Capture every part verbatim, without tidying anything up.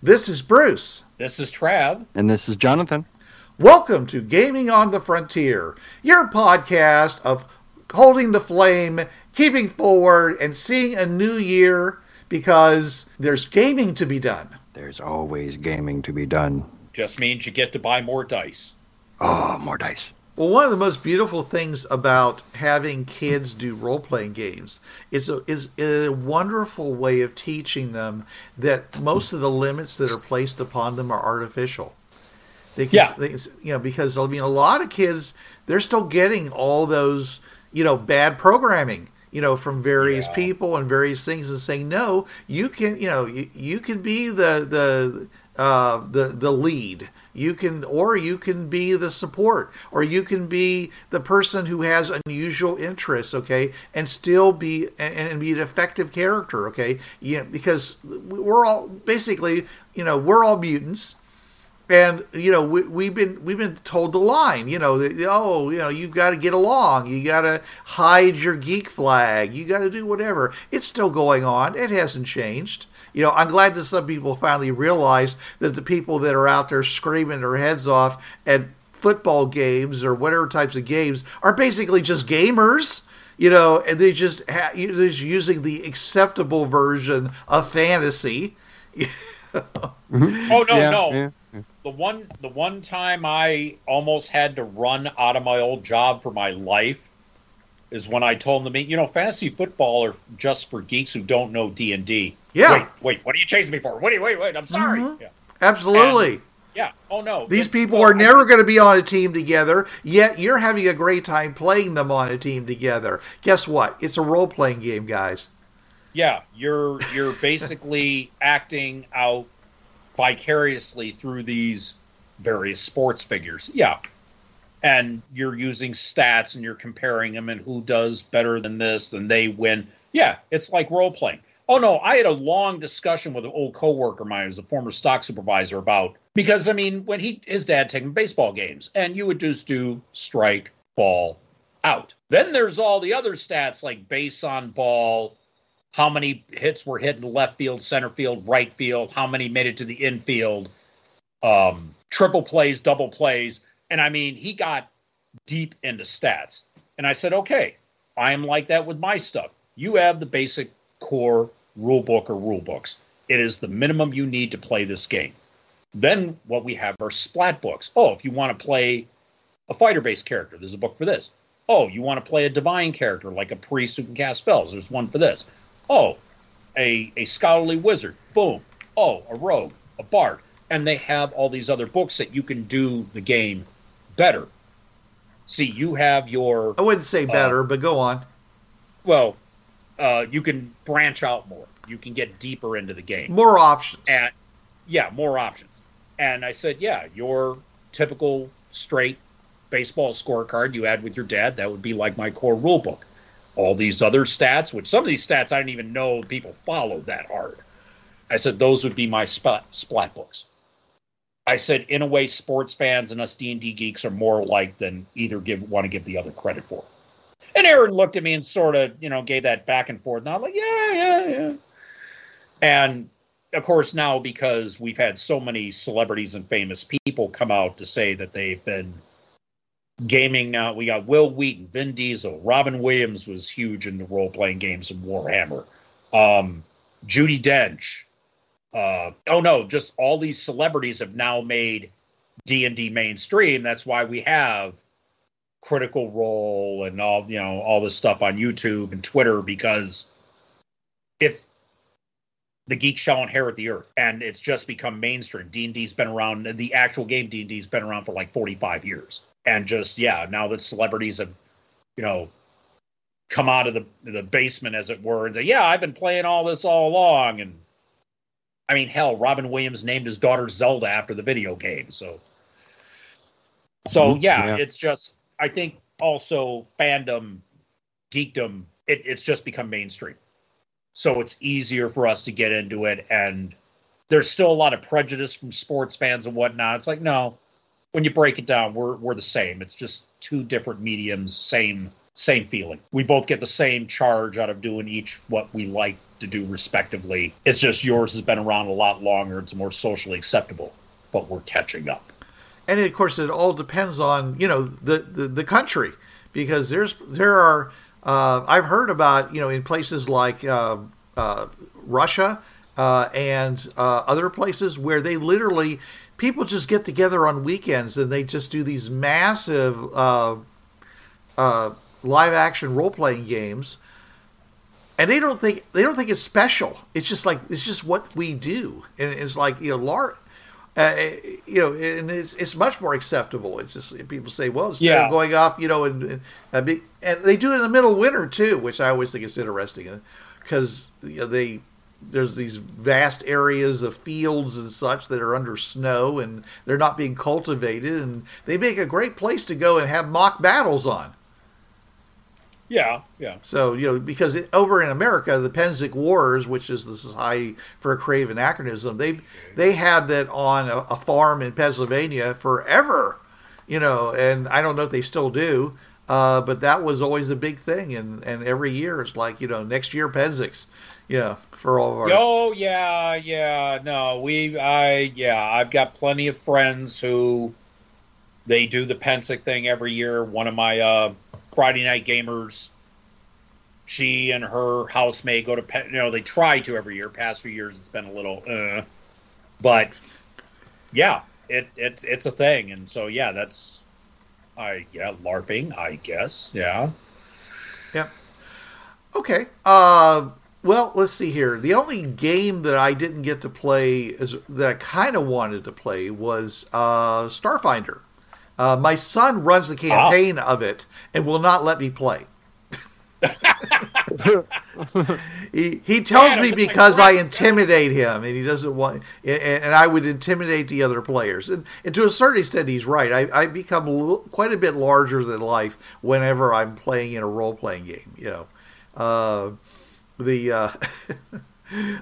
This is Bruce. This is Trav. And this is Jonathan. Welcome to Gaming on the Frontier, your podcast of holding the flame, keeping forward, and seeing a new year because there's gaming to be done. There's always gaming to be done. Just means you get to buy more dice. Oh, more dice. Well, one of the most beautiful things about having kids do role-playing games is a, is a wonderful way of teaching them that most of the limits that are placed upon them are artificial. They can, yeah. They can, you know, because I mean, a lot of kids, they're still getting all those, you know, bad programming, you know, from various yeah. people and various things, and saying, no, you can, you know, you, you can be the the. Uh, the the lead, you can, or you can be the support, or you can be the person who has unusual interests, okay, and still be and, and be an effective character, okay, yeah, because we're all basically, you know, we're all mutants, and you know we, we've been we've been told to line, you know, that, oh, you know, you've got to get along, you got to hide your geek flag, you got to do whatever. It's still going on. It hasn't changed. You know, I'm glad that some people finally realize that the people that are out there screaming their heads off at football games or whatever types of games are basically just gamers, you know, and they just ha- they're just using the acceptable version of fantasy. mm-hmm. Oh, no, yeah, no. Yeah, yeah. The one, the one time I almost had to run out of my old job for my life is when I told them, you know, fantasy football are just for geeks who don't know D and D. Yeah. Wait, wait, what are you chasing me for? Wait, wait, wait, I'm sorry. Mm-hmm. Yeah. Absolutely. And, yeah, oh no. These it's, people well, are never going to be on a team together, yet you're having a great time playing them on a team together. Guess what? It's a role-playing game, guys. Yeah, you're you're basically acting out vicariously through these various sports figures. Yeah. And you're using stats and you're comparing them and who does better than this and they win. Yeah, it's like role-playing. Oh, no, I had a long discussion with an old coworker of mine who's a former stock supervisor about, because, I mean, when he his dad took him to baseball games, and you would just do strike, ball, out. Then there's all the other stats like base on ball, how many hits were hit in left field, center field, right field, how many made it to the infield, um, triple plays, double plays. And, I mean, he got deep into stats. And I said, okay, I am like that with my stuff. You have the basic core rule book or rule books. It is the minimum you need to play this game. Then what we have are splat books. Oh, if you want to play a fighter-based character, there's a book for this. Oh, you want to play a divine character, like a priest who can cast spells, there's one for this. Oh, a, a scholarly wizard, boom. Oh, a rogue, a bard. And they have all these other books that you can do the game better. See, you have your... I wouldn't say better, uh, but go on. Well... Uh, you can branch out more. You can get deeper into the game. More options. And, yeah, more options. And I said, yeah, your typical straight baseball scorecard you had with your dad, that would be like my core rule book. All these other stats, which some of these stats I didn't even know people followed that hard. I said, those would be my spot, splat books. I said, in a way, sports fans and us D and D geeks are more alike than either give want to give the other credit for. And Aaron looked at me and sort of, you know, gave that back and forth. And I'm like, yeah, yeah, yeah. And, of course, now because we've had so many celebrities and famous people come out to say that they've been gaming now. We got Will Wheaton, Vin Diesel. Robin Williams was huge in the role-playing games of Warhammer. Um, Judi Dench. Uh, oh, no, just all these celebrities have now made D and D mainstream. That's why we have Critical Role and all, you know, all this stuff on YouTube and Twitter, because it's the geek shall inherit the earth, and it's just become mainstream. D and D's been around, the actual game D and D's been around for like forty-five years, and just yeah, now that celebrities have, you know, come out of the the basement, as it were, and say, yeah, I've been playing all this all along. And I mean, hell, Robin Williams named his daughter Zelda after the video game. So, so yeah, yeah. It's just, I think also fandom, geekdom, it, it's just become mainstream. So it's easier for us to get into it. And there's still a lot of prejudice from sports fans and whatnot. It's like, no, when you break it down, we're we're the same. It's just two different mediums, same same feeling. We both get the same charge out of doing each what we like to do respectively. It's just yours has been around a lot longer. It's more socially acceptable, but we're catching up. And of course, it all depends on, you know, the the, the country, because there's there are uh, I've heard about, you know, in places like uh, uh, Russia. Uh, and uh, other places where they literally, people just get together on weekends and they just do these massive uh, uh, live-action role-playing games, and they don't think they don't think it's special. It's just like it's just what we do, and it's like you know, LARP, uh, you know, and it's it's much more acceptable. It's just people say, well, instead yeah. of going off, you know, and and, and they do it in the middle of winter too, which I always think is interesting because you know, they. There's these vast areas of fields and such that are under snow and they're not being cultivated, and they make a great place to go and have mock battles on. Yeah, yeah. So, you know, because it, over in America, the Pennsic Wars, which is the Society for Creative Anachronism, they they had that on a, a farm in Pennsylvania forever, you know, and I don't know if they still do, uh, but that was always a big thing. And, and every year it's like, you know, next year Pennsics. Yeah, for all of our... Oh, yeah, yeah, no, we, I, yeah, I've got plenty of friends who, they do the Pennsic thing every year. One of my uh, Friday night gamers, she and her housemate go to, Pen- you know, they try to every year. Past few years, it's been a little, uh, but, yeah, it, it it's a thing, and so, yeah, that's, I, yeah, LARPing, I guess, yeah. Yeah. Okay, uh... Well, let's see here. The only game that I didn't get to play is, that I kind of wanted to play was uh, Starfinder. Uh, my son runs the campaign ah. of it and will not let me play. he he tells Adam, me because I intimidate him, and he doesn't want. And, and I would intimidate the other players, and, and to a certain extent, he's right. I I become a little, quite a bit larger than life whenever I'm playing in a role playing game. You know. Uh, The uh,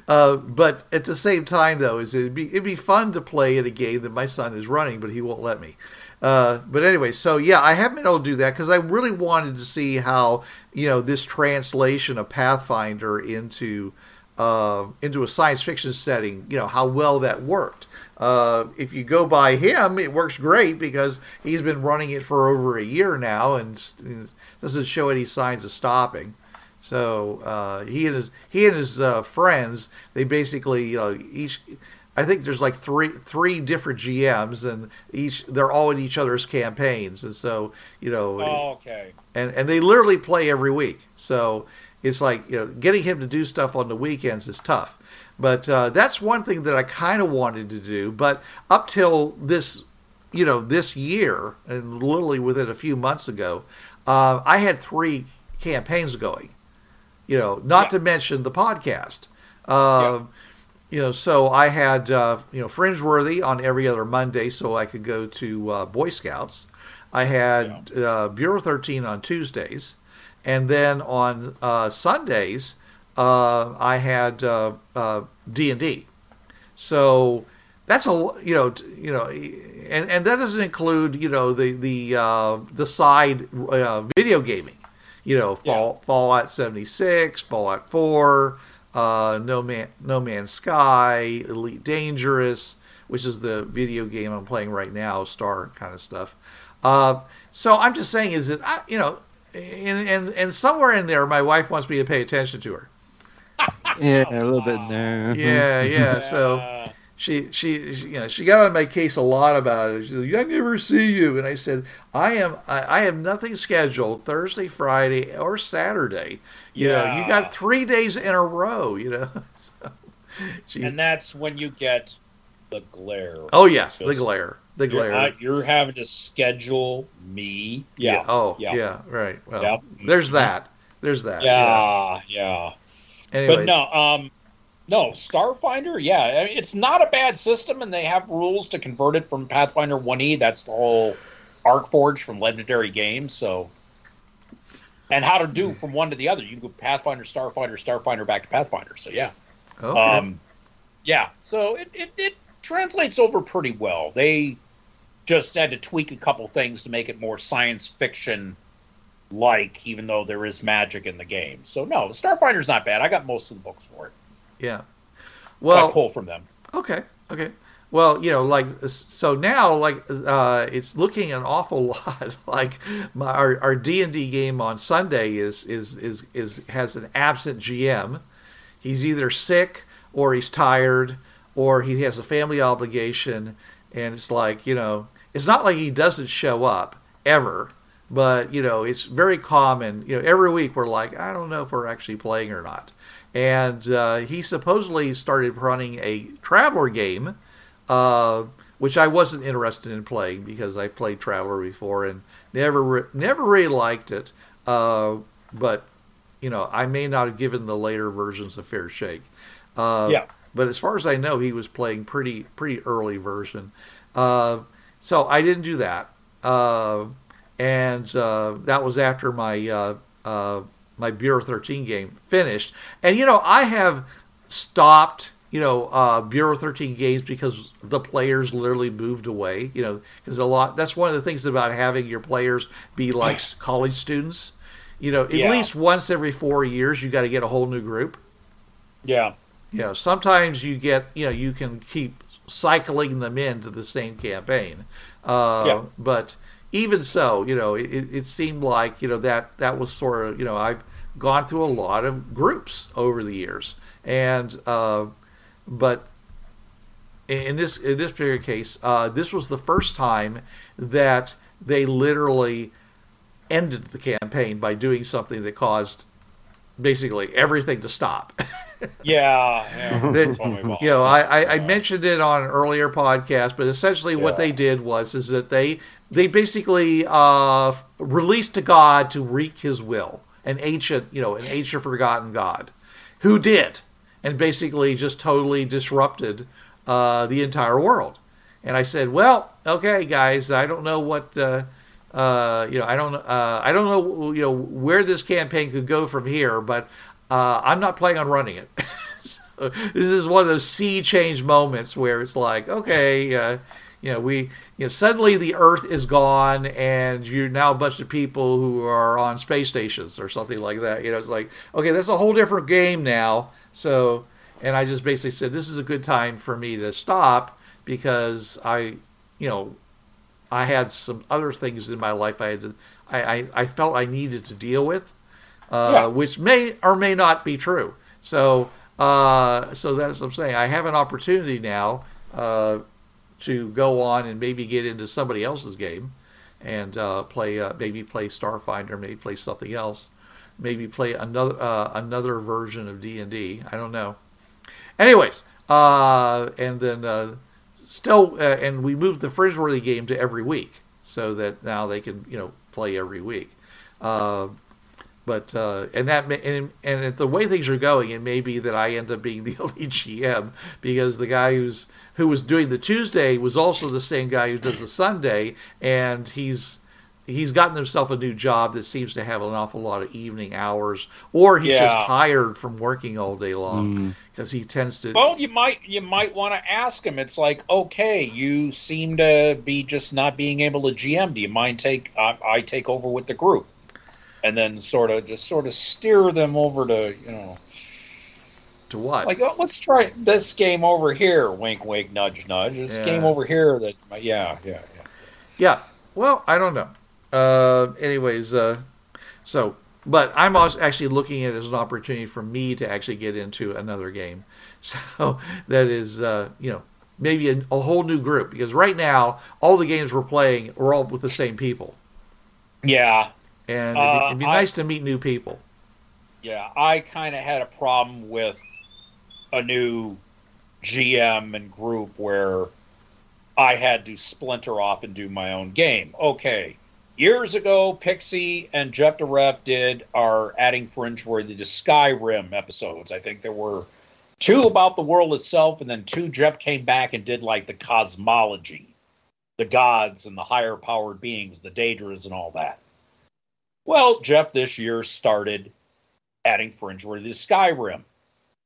uh, but at the same time though, is it'd be it'd be fun to play in a game that my son is running, but he won't let me. Uh, but anyway, so yeah, I haven't been able to do that because I really wanted to see how you know this translation of Pathfinder into uh, into a science fiction setting, you know, how well that worked. Uh, if you go by him, it works great because he's been running it for over a year now and, and doesn't show any signs of stopping. So uh, he and his he and his uh, friends, they basically uh, each. I think there's like three three different G Ms, and each they're all in each other's campaigns, and so you know. Oh, okay. And and they literally play every week, so it's like you know getting him to do stuff on the weekends is tough. But uh, that's one thing that I kind of wanted to do, but up till this, you know, this year, and literally within a few months ago, uh, I had three campaigns going. You know, not yeah. to mention the podcast. Uh, yeah. You know, so I had, uh, you know, Fringeworthy on every other Monday so I could go to uh, Boy Scouts. I had yeah. uh, Bureau thirteen on Tuesdays. And then on uh, Sundays, uh, I had uh, uh, D and D. So that's, a you know, you know, and, and that doesn't include, you know, the, the, uh, the side uh, video gaming. You know, Fall, yeah. Fallout seventy-six, Fallout four, uh, No Man, No Man's Sky, Elite Dangerous, which is the video game I'm playing right now, Star kind of stuff. Uh, so I'm just saying is that, I, you know, and, and and somewhere in there, my wife wants me to pay attention to her. Yeah, a little bit in there. Yeah, yeah. So she, she, she, you know, she got on my case a lot about it. She said, I never see you. And I said, I am, I, I have nothing scheduled Thursday, Friday, or Saturday. You yeah. know, you got three days in a row, you know. So, and that's when you get the glare. Oh, yes, the glare. The glare. You're, not, you're having to schedule me. Yeah. yeah. Oh, yeah. yeah right. Well, yeah. There's that. there's that. Yeah, yeah. yeah. Anyways. But no, um, no, Starfinder, yeah. I mean, it's not a bad system, and they have rules to convert it from Pathfinder one E. That's the whole Arc Forge from Legendary Games, so... And how to do from one to the other. You can go Pathfinder, Starfinder, Starfinder, back to Pathfinder. So, yeah. Okay. Um, yeah, so it, it, it translates over pretty well. They just had to tweak a couple things to make it more science fiction-like, even though there is magic in the game. So, no, Starfinder's not bad. I got most of the books for it. Yeah. Well, I pull from them. Okay, okay. Well, you know, like, so now, like, uh, it's looking an awful lot like my, our, our D and D game on Sunday is, is, is, is, has an absent G M. He's either sick or he's tired or he has a family obligation. And it's like, you know, it's not like he doesn't show up ever, but, you know, it's very common. You know, every week we're like, I don't know if we're actually playing or not. And uh, he supposedly started running a Traveler game. Uh, which I wasn't interested in playing because I played Traveler before and never re- never really liked it. Uh, but, you know, I may not have given the later versions a fair shake. Uh, yeah. But as far as I know, he was playing pretty pretty early version. Uh, so I didn't do that. Uh, and uh, that was after my, uh, uh, my Bureau thirteen game finished. And, you know, I have stopped... you know, uh, Bureau thirteen games because the players literally moved away, you know, because a lot, that's one of the things about having your players be like college students, you know, at yeah. least once every four years, you got to get a whole new group. Yeah. You know, sometimes you get, you know, you can keep cycling them into the same campaign. Uh, yeah. But even so, you know, it, it seemed like, you know, that, that was sort of, you know, I've gone through a lot of groups over the years and, uh, but in this in this particular case, uh, this was the first time that they literally ended the campaign by doing something that caused basically everything to stop. Yeah, yeah. that, you know, I, I, I mentioned it on an earlier podcast, but essentially yeah. what they did was is that they they basically uh, released to God to wreak His will, an ancient you know an ancient forgotten God, who did. And basically just totally disrupted uh, the entire world. And I said, well, okay, guys, I don't know what, uh, uh, you know, I don't, uh, I don't know, you know, where this campaign could go from here, but uh, I'm not planning on running it. So this is one of those sea change moments where it's like, okay, uh, you know, we, you know, suddenly the Earth is gone and you're now a bunch of people who are on space stations or something like that. You know, it's like, okay, that's a whole different game now. So, and I just basically said, this is a good time for me to stop because I, you know, I had some other things in my life I had to, I, I, I felt I needed to deal with, uh, yeah. which may or may not be true. So, uh, so that's what I'm saying. I have an opportunity now uh, to go on and maybe get into somebody else's game and uh, play, uh, maybe play Starfinder, maybe play something else. Maybe play another uh, another version of D and D. I don't know. Anyways, uh, and then uh, still, uh, and we moved the Fringeworthy game to every week, so that now they can you know play every week. Uh, but uh, and that and and the way things are going, it may be that I end up being the only G M because the guy who's who was doing the Tuesday was also the same guy who does the Sunday, and he's. He's gotten himself a new job that seems to have an awful lot of evening hours, or he's yeah. just tired from working all day long because mm. he tends to. Well, you might you might want to ask him. It's like, okay, you seem to be just not being able to G M. Do you mind take I, I take over with the group, and then sort of just sort of steer them over to you know to what? Like, oh, let's try this game over here. Wink, wink, nudge, nudge. This yeah. game over here. That yeah, yeah, yeah. Yeah. Well, I don't know. Uh, anyways, uh, so, but I'm also actually looking at it as an opportunity for me to actually get into another game. So that is, uh, you know, maybe a, a whole new group because right now all the games we're playing are all with the same people. Yeah. And it'd be, it'd be uh, nice I, to meet new people. Yeah. I kind of had a problem with a new G M and group where I had to splinter off and do my own game. Okay. Years ago, Pixie and Jeff DeReff did our Adding Fringeworthy to Skyrim episodes. I think there were two about the world itself, and then two Jeff came back and did, like, the cosmology, the gods and the higher-powered beings, the Daedras and all that. Well, Jeff this year started Adding Fringeworthy to Skyrim.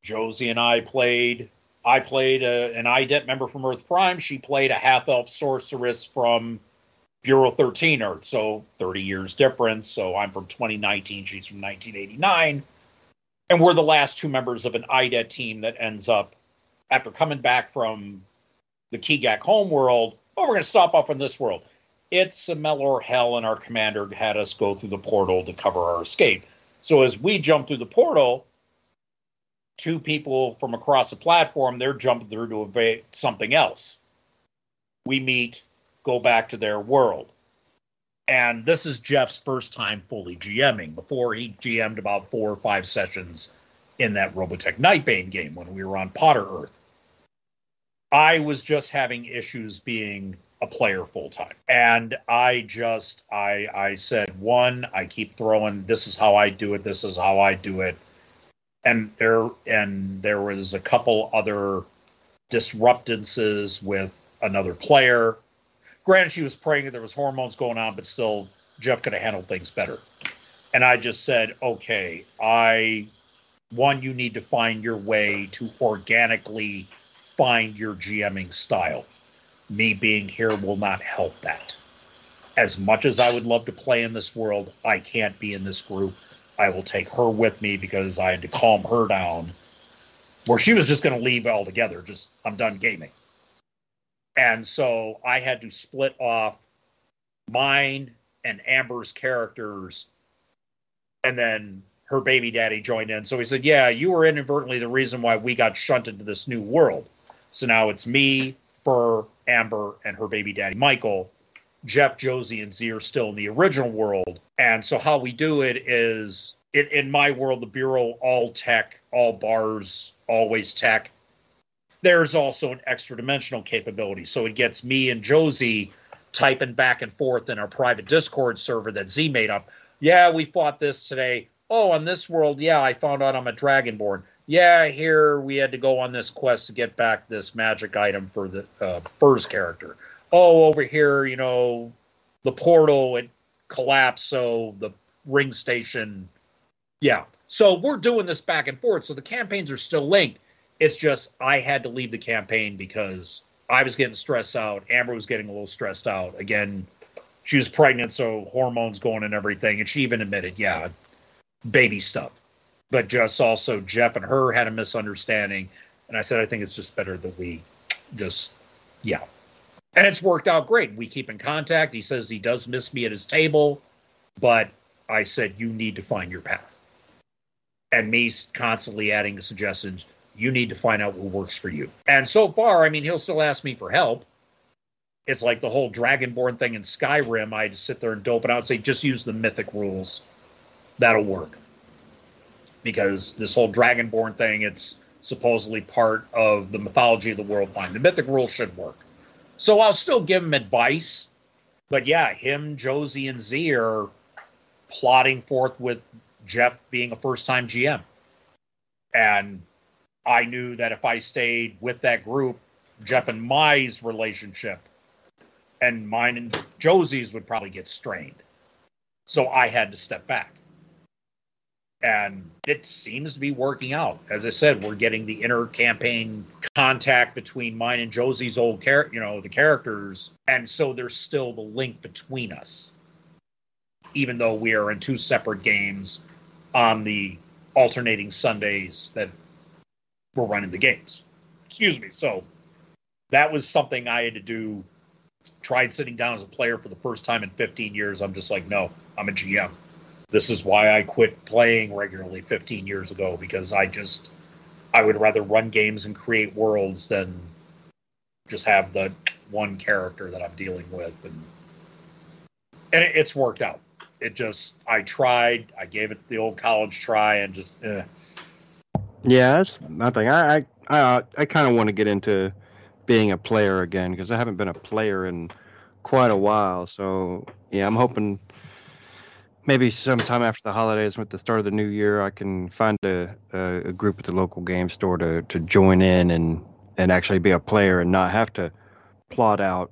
Josie and I played... I played a, an I D E T member from Earth Prime. She played a half-elf sorceress from... Bureau thirteen Earth, so thirty years difference. So I'm from twenty nineteen, she's from nineteen eighty-nine. And we're the last two members of an I D E T team that ends up, after coming back from the Keegak homeworld, oh, we're going to stop off in this world. It's a Melor hell, and our commander had us go through the portal to cover our escape. So as we jump through the portal, two people from across the platform, they're jumping through to evade something else. We meet... go back to their world. And this is Jeff's first time fully GMing. Before, he G M'd about four or five sessions in that Robotech Nightbane game when we were on Potter Earth. I was just having issues being a player full-time. And I just, I I said, one, I keep throwing, this is how I do it, this is how I do it. And there, and there was a couple other disruptances with another player. Granted, she was pregnant, there was hormones going on, but still, Jeff could have handled things better. And I just said, okay, I, one, you need to find your way to organically find your GMing style. Me being here will not help that. As much as I would love to play in this world, I can't be in this group. I will take her with me because I had to calm her down, where she was just going to leave altogether. Just, I'm done gaming. And so I had to split off mine and Amber's characters, and then her baby daddy joined in. So he said, yeah, you were inadvertently the reason why we got shunted to this new world. So now it's me, Fur, Amber, and her baby daddy, Michael. Jeff, Josie, and Z are still in the original world. And so how we do it is, it, in my world, the Bureau, all tech, all bars, always tech. There's also an extra dimensional capability. So it gets me and Josie typing back and forth in our private Discord server that Z made up. Yeah, we fought this today. Oh, on this world, yeah, I found out I'm a Dragonborn. Yeah, here we had to go on this quest to get back this magic item for the uh, Fur's character. Oh, over here, you know, the portal, it collapsed, so the ring station. Yeah, so we're doing this back and forth. So the campaigns are still linked. It's just I had to leave the campaign because I was getting stressed out. Amber was getting a little stressed out. Again, she was pregnant, so hormones going and everything. And she even admitted, yeah, baby stuff. But just also Jeff and her had a misunderstanding. And I said, I think it's just better that we just, yeah. And it's worked out great. We keep in contact. He says he does miss me at his table. But I said, you need to find your path. And me constantly adding the suggestions, you need to find out what works for you. And so far, I mean, he'll still ask me for help. It's like the whole Dragonborn thing in Skyrim. I just sit there and dope it out and say, just use the mythic rules. That'll work. Because this whole Dragonborn thing, it's supposedly part of the mythology of the world. Fine, the mythic rules should work. So I'll still give him advice. But yeah, him, Josie, and Z are plotting forth with Jeff being a first-time G M. And I knew that if I stayed with that group, Jeff and Mai's relationship and mine and Josie's would probably get strained. So I had to step back. And it seems to be working out. As I said, we're getting the inner campaign contact between mine and Josie's old character, you know, the characters. And so there's still the link between us, even though we are in two separate games on the alternating Sundays that we're running the games. Excuse me. So that was something I had to do. Tried sitting down as a player for the first time in fifteen years. I'm just like, no, I'm a G M. This is why I quit playing regularly fifteen years ago, because I just, I would rather run games and create worlds than just have the one character that I'm dealing with. And, and it, it's worked out. It just, I tried, I gave it the old college try and just, eh. Yeah, that's nothing. I I, I kind of want to get into being a player again because I haven't been a player in quite a while. So yeah, I'm hoping maybe sometime after the holidays, with the start of the new year, I can find a, a, a group at the local game store to, to join in and, and actually be a player and not have to plot out,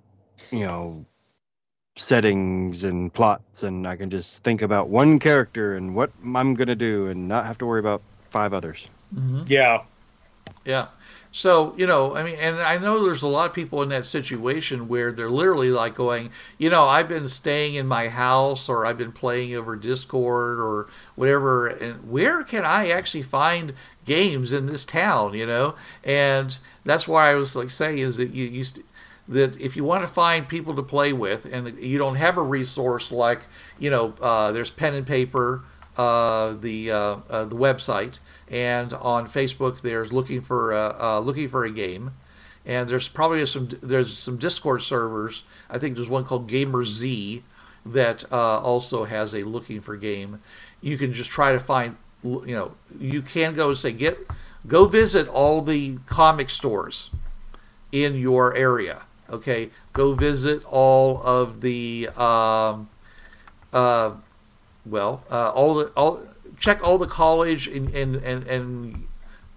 you know, settings and plots, and I can just think about one character and what I'm going to do and not have to worry about five others. Mm-hmm. Yeah. Yeah. So, you know, I mean, and I know there's a lot of people in that situation where they're literally like going, you know, I've been staying in my house, or I've been playing over Discord or whatever, and where can I actually find games in this town, you know? And that's why I was like saying is that you used to, that if you want to find people to play with and you don't have a resource like, you know, uh, there's pen and paper, uh, the uh, uh, the website, and on Facebook there's looking for uh, uh, looking for a game, and there's probably some there's some Discord servers. I think there's one called Gamer Z that uh, also has a looking for game. You can just try to find, you know, you can go and say get go visit all the comic stores in your area. Okay, go visit all of the, um, uh, well, uh, all the, all check all the college and, and, and, and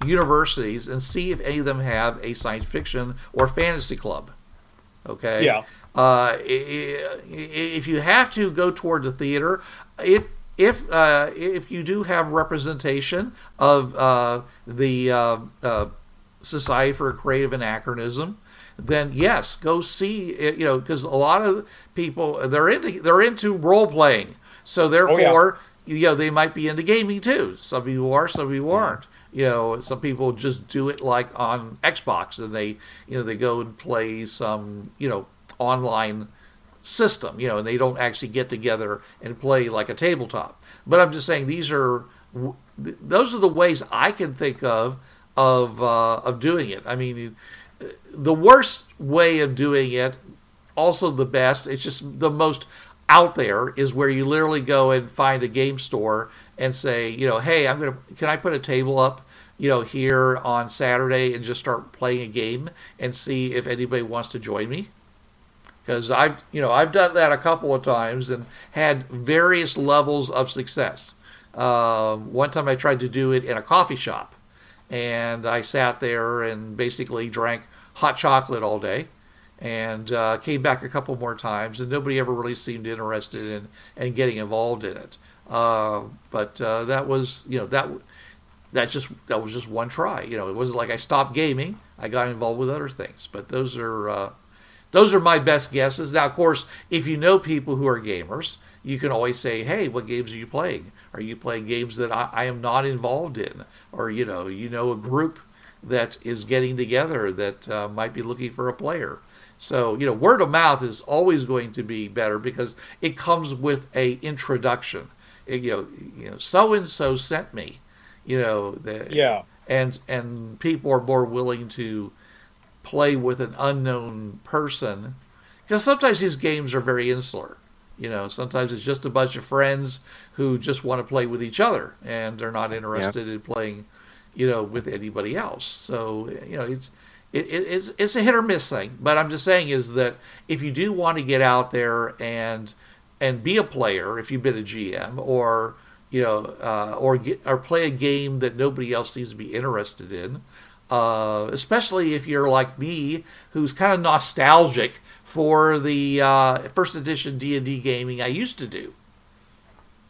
universities and see if any of them have a science fiction or fantasy club. Okay. Yeah. Uh, if you have to, go toward the theater. If if uh, if you do have representation of uh, the uh, uh, Society for Creative Anachronism, then yes, go see it, you know, because a lot of people, they're into they're into role playing, so therefore, oh, yeah. you know, they might be into gaming too. Some people are, some people aren't. You know, some people just do it like on Xbox, and they, you know, they go and play some, you know, online system, you know, and they don't actually get together and play like a tabletop. But I'm just saying, these are those are the ways I can think of of uh, of doing it. I mean, the worst way of doing it, also the best, it's just the most out there, is where you literally go and find a game store and say, you know, hey, I'm gonna, can I put a table up, you know, here on Saturday and just start playing a game and see if anybody wants to join me? Because I've, you know, I've done that a couple of times and had various levels of success. Um, one time I tried to do it in a coffee shop, and I sat there and basically drank hot chocolate all day, and uh, came back a couple more times, and nobody ever really seemed interested in, in getting involved in it. Uh, but uh, that was, you know, that that just that was just one try. You know, it wasn't like I stopped gaming. I got involved with other things. But those are uh, those are my best guesses. Now, of course, if you know people who are gamers, you can always say, hey, what games are you playing? Are you playing games that I, I am not involved in? Or, you know, you know a group that is getting together that uh, might be looking for a player. So, you know, word of mouth is always going to be better because it comes with a introduction. It, you know, you know, so-and-so sent me, you know. The, yeah. And, and people are more willing to play with an unknown person because sometimes these games are very insular. You know, sometimes it's just a bunch of friends who just want to play with each other, and they're not interested yeah. in playing, you know, with anybody else. So, you know, it's it, it's it's a hit or miss thing. But I'm just saying is that if you do want to get out there and and be a player, if you've been a G M, or you know, uh, or get, or play a game that nobody else seems to be interested in, uh, especially if you're like me, who's kind of nostalgic for the uh, first edition D and D gaming I used to do,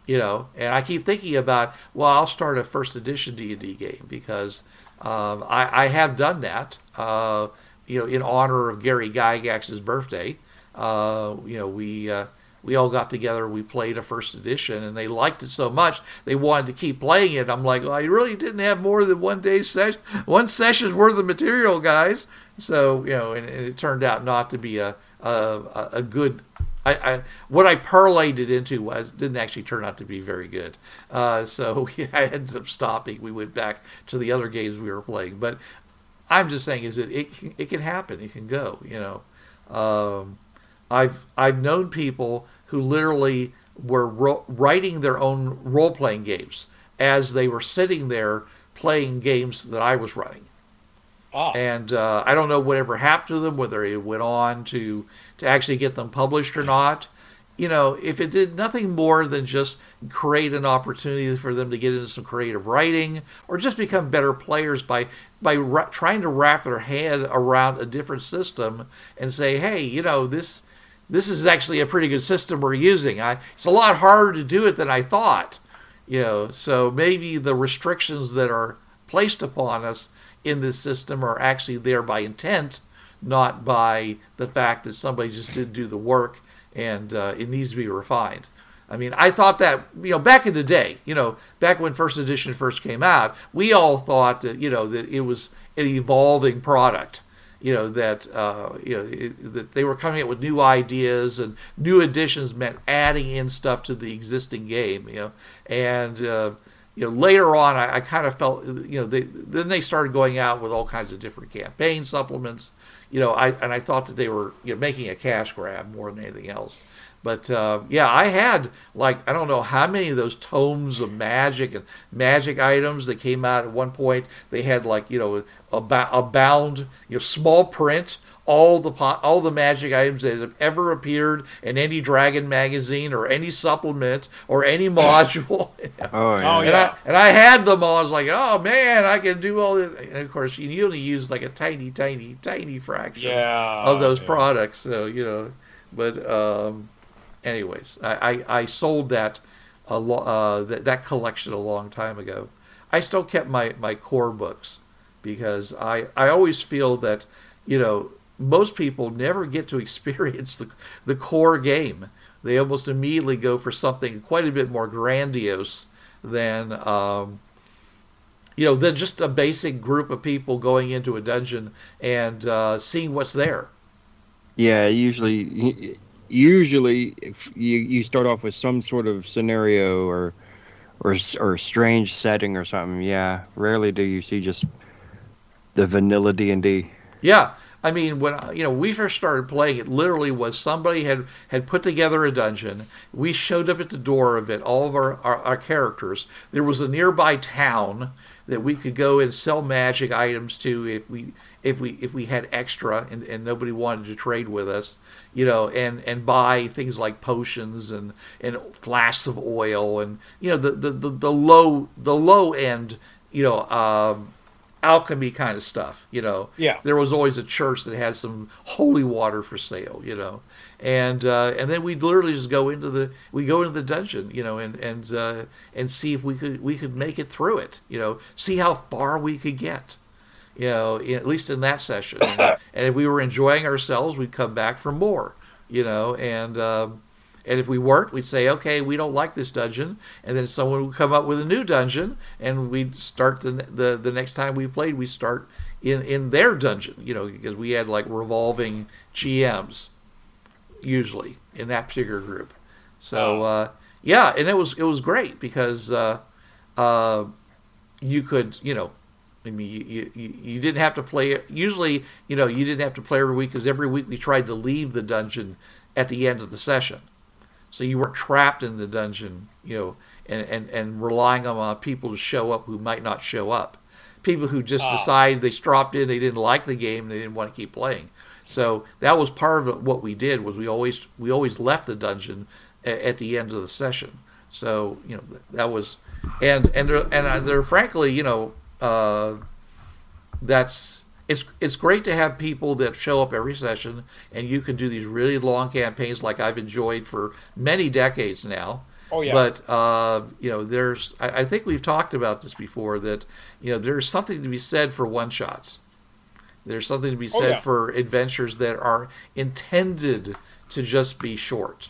you know, and I keep thinking about, well, I'll start a first edition D and D game because um, I, I have done that, uh, you know, in honor of Gary Gygax's birthday. Uh, you know, we uh, we all got together, we played a first edition, and they liked it so much they wanted to keep playing it. I'm like, well, I really didn't have more than one day's session, one session's worth of material, guys. So, you know, and, and it turned out not to be a a, a good. I, I what I parlayed it into was didn't actually turn out to be very good. Uh, so yeah, I ended up stopping. We went back to the other games we were playing. But I'm just saying, is it it can, it can happen. It can go. You know, um, I've I've known people who literally were ro- writing their own role playing games as they were sitting there playing games that I was running. Oh. And uh, I don't know whatever happened to them, whether it went on to to actually get them published or not. You know, if it did nothing more than just create an opportunity for them to get into some creative writing or just become better players by by ra- trying to wrap their head around a different system and say, hey, you know, this this is actually a pretty good system we're using. I, it's a lot harder to do it than I thought. You know, so maybe the restrictions that are placed upon us in this system are actually there by intent, not by the fact that somebody just didn't do the work and uh, it needs to be refined. I mean, I thought that, you know, back in the day, you know, back when first edition first came out, we all thought that, you know, that it was an evolving product, you know, that, uh, you know, it, that they were coming up with new ideas, and new editions meant adding in stuff to the existing game, you know, and, uh, you know, later on, I, I kind of felt, you know, they, then they started going out with all kinds of different campaign supplements, you know, I and I thought that they were, you know, making a cash grab more than anything else. But, uh, yeah, I had, like, I don't know how many of those tomes of magic and magic items that came out at one point. They had, like, you know, a, a bound, you know, small print, all the all the magic items that have ever appeared in any Dragon magazine or any supplement or any module. Oh, yeah. And, I, and I had them all. I was like, oh, man, I can do all this. And, of course, you only use, like, a tiny, tiny, tiny fraction yeah, of those yeah. products. So, you know, but... Um, Anyways, I, I, I sold that a lo- uh, th- that collection a long time ago. I still kept my, my core books because I, I always feel that, you know, most people never get to experience the the core game. They almost immediately go for something quite a bit more grandiose than, um, you know, than just a basic group of people going into a dungeon and uh, seeing what's there. Yeah, usually... Usually, if you, you start off with some sort of scenario or, or or strange setting or something. Yeah, rarely do you see just the vanilla D and D. Yeah, I mean, when you know we first started playing, it literally was somebody had, had put together a dungeon. We showed up at the door of it, all of our, our, our characters. There was a nearby town that we could go and sell magic items to if we if we if we had extra and, and nobody wanted to trade with us, you know, and, and buy things like potions and, and flasks of oil and you know the, the, the, the low the low end, you know, um, alchemy kind of stuff, you know. Yeah. There was always a church that had some holy water for sale, you know. And uh, and then we'd literally just go into the we go into the dungeon, you know, and and uh, and see if we could we could make it through it, you know, see how far we could get, you know, at least in that session. And, and if we were enjoying ourselves, we'd come back for more, you know, and um, and if we weren't, we'd say, okay, we don't like this dungeon, and then someone would come up with a new dungeon, and we'd start the the, the next time we played, we start in in their dungeon, you know, because we had like revolving G Ms. Usually in that particular group, so uh, yeah, and it was it was great because uh, uh, you could you know, I mean you, you you didn't have to play usually you know you didn't have to play every week because every week we tried to leave the dungeon at the end of the session, so you weren't trapped in the dungeon you know and and, and relying on people to show up who might not show up, people who just oh. decided they dropped in, they didn't like the game, they didn't want to keep playing. So that was part of what we did was we always we always left the dungeon a, at the end of the session. So you know that was, and and there, and there frankly you know uh, that's it's it's great to have people that show up every session, and you can do these really long campaigns like I've enjoyed for many decades now. Oh yeah. But uh, you know there's I, I think we've talked about this before that you know there's something to be said for one shots. There's something to be said oh, yeah. for adventures that are intended to just be short,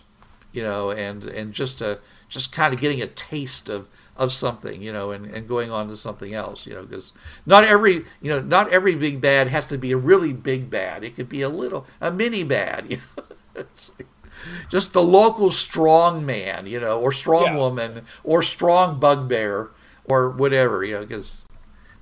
you know, and, and just a, just kind of getting a taste of, of something, you know, and, and going on to something else, you know, because not every, you know, not every big bad has to be a really big bad. It could be a little, a mini bad, you know, it's like just the local strong man, you know, or strong yeah. woman or strong bugbear or whatever, you know, because...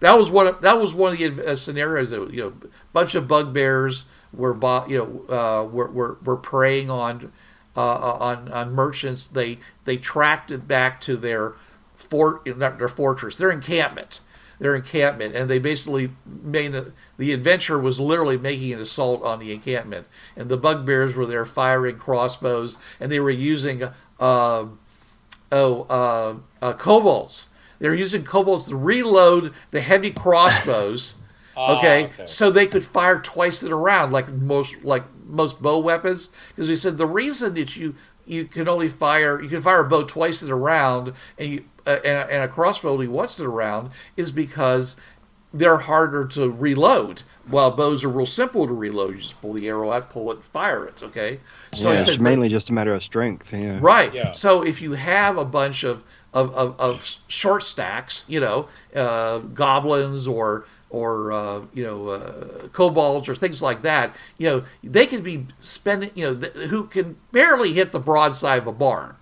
That was one. Of, that was one of the uh, scenarios that you know, a bunch of bugbears were, bo- you know, uh, were were were preying on, uh, on on merchants. They they tracked it back to their fort, not their fortress, their encampment, their encampment, and they basically made a, the adventure was literally making an assault on the encampment, and the bugbears were there firing crossbows, and they were using uh, oh uh, uh, kobolds. They were using kobolds to reload the heavy crossbows. Okay? Ah, okay, so they could fire twice in a round, like most like most bow weapons, because we said the reason that you you can only fire you can fire a bow twice in a round and you uh, and, and a crossbow only once in a round is because they're harder to reload. While bows are real simple to reload, you just pull the arrow out, pull it, and fire it. Okay, so yeah, I said, it's mainly just a matter of strength. Yeah. Right. Yeah. So if you have a bunch of of of, of short stacks, you know, uh, goblins or or uh, you know, uh, kobolds or things like that, you know, they can be spending, you know, th- who can barely hit the broadside of a barn,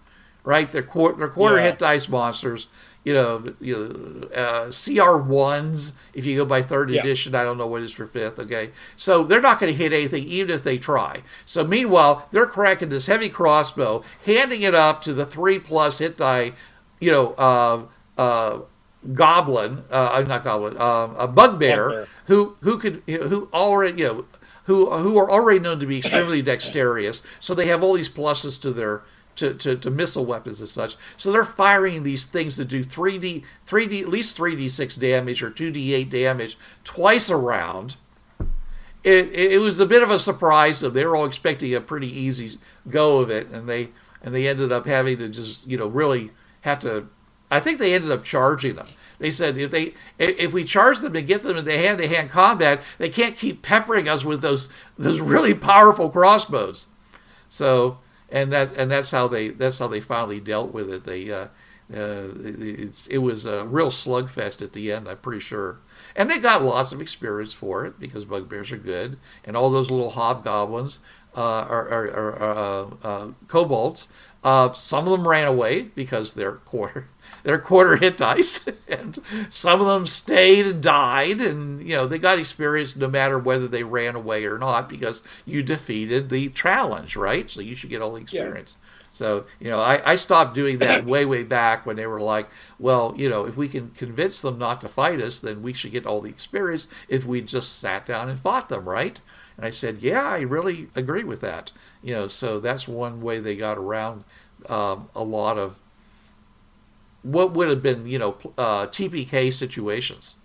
right? They're, qu- they're quarter yeah. hit dice monsters, you know, you know uh, C R ones, if you go by third yeah. edition, I don't know what it is for fifth, okay? So they're not going to hit anything, even if they try. So meanwhile, they're cracking this heavy crossbow, handing it up to the three-plus hit die, you know, uh, uh, Goblin, uh, not goblin, um, a bugbear, bugbear who who could who already you know who who are already known to be extremely dexterous, so they have all these pluses to their to, to, to missile weapons and such. So they're firing these things that do three D three D at least three D six damage or two D eight damage twice a round. It, it it was a bit of a surprise. They were all expecting a pretty easy go of it, and they and they ended up having to just you know really have to. I think they ended up charging them. They said if they if we charge them and get them into hand-to-hand combat, they can't keep peppering us with those those really powerful crossbows. So and that and that's how they that's how they finally dealt with it. They uh, uh, it's, it was a real slugfest at the end, I'm pretty sure. And they got lots of experience for it because bugbears are good, and all those little hobgoblins uh, are, are, are uh, uh, kobolds. Uh, some of them ran away because they're quarter. Their quarter hit dice, and some of them stayed and died, and you know they got experience no matter whether they ran away or not because you defeated the challenge, right? So you should get all the experience. Yeah. So you know I, I stopped doing that way way back when they were like, well, you know if we can convince them not to fight us, then we should get all the experience if we just sat down and fought them, right? And I said, yeah, I really agree with that. You know, so that's one way they got around um, a lot of. What would have been, you know, uh, T P K situations?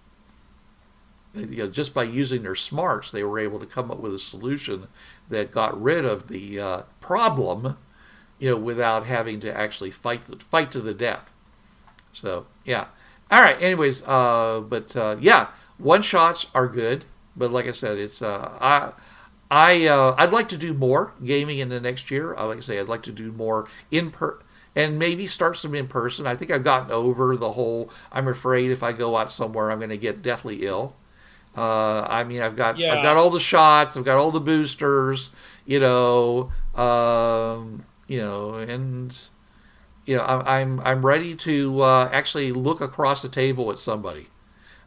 You know, just by using their smarts, they were able to come up with a solution that got rid of the uh, problem, you know, without having to actually fight the, fight to the death. So, yeah. All right. Anyways, uh, but uh, yeah, one shots are good, but like I said, it's uh, I. I uh, I'd like to do more gaming in the next year. Like I say, I'd like to do more in per. And maybe start some in person. I think I've gotten over the whole, I'm afraid if I go out somewhere, I'm going to get deathly ill. Uh, I mean, I've got yeah. I've got all the shots, I've got all the boosters, you know, um, you know, and you know, I'm I'm, I'm ready to uh, actually look across the table at somebody.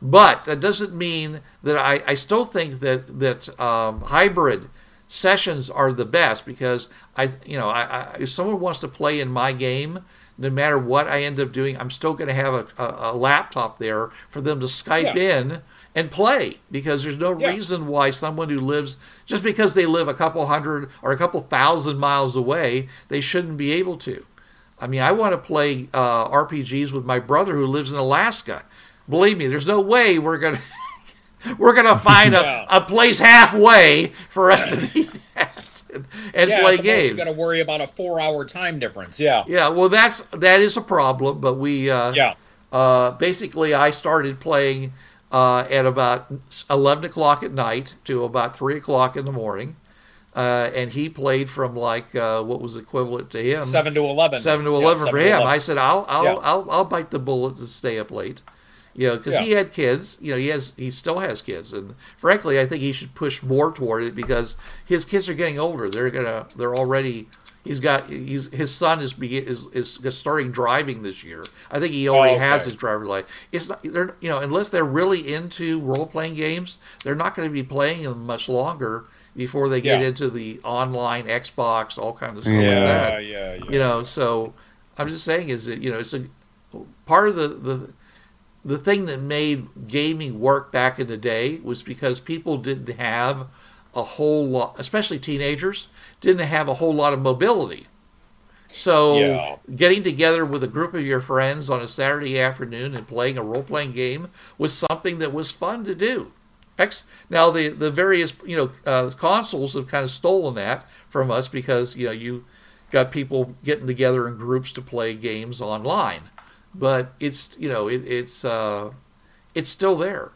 But that doesn't mean that I, I still think that that um, hybrid. Sessions are the best because I, you know, I, I if someone wants to play in my game, no matter what I end up doing, I'm still going to have a, a, a laptop there for them to Skype yeah. in and play because there's no yeah. reason why someone who lives just because they live a couple hundred or a couple thousand miles away, they shouldn't be able to. I mean, I want to play uh, R P Gs with my brother who lives in Alaska. Believe me, there's no way we're gonna. We're going to find yeah. a, a place halfway for us to meet at and, and yeah, play games. You've got to worry about a four-hour time difference, yeah. Yeah, well, that's that is a problem, but we uh, yeah. uh, basically I started playing uh, at about eleven o'clock at night to about three o'clock in the morning, uh, and he played from like uh, what was equivalent to him? seven to eleven. seven to eleven yeah, for him. eleven. I said, I'll I'll, yeah. I'll I'll bite the bullet and stay up late. You know, because yeah. he had kids. You know, he has, he still has kids, and frankly, I think he should push more toward it because his kids are getting older. They're gonna, they're already. He's got. He's his son is is is starting driving this year. I think he already oh, okay. has his driver's license. It's not. They're you know, unless they're really into role playing games, they're not going to be playing them much longer before they get yeah. into the online Xbox, all kinds of stuff yeah, like that. Yeah, yeah, yeah. You know, so I'm just saying is that you know it's a part of the the. the thing that made gaming work back in the day was because people didn't have a whole lot, especially teenagers, didn't have a whole lot of mobility. So yeah. Getting together with a group of your friends on a Saturday afternoon and playing a role-playing game was something that was fun to do. Now, the, the various you know uh, consoles have kind of stolen that from us because you know you got people getting together in groups to play games online, but it's you know it, it's uh, it's still there,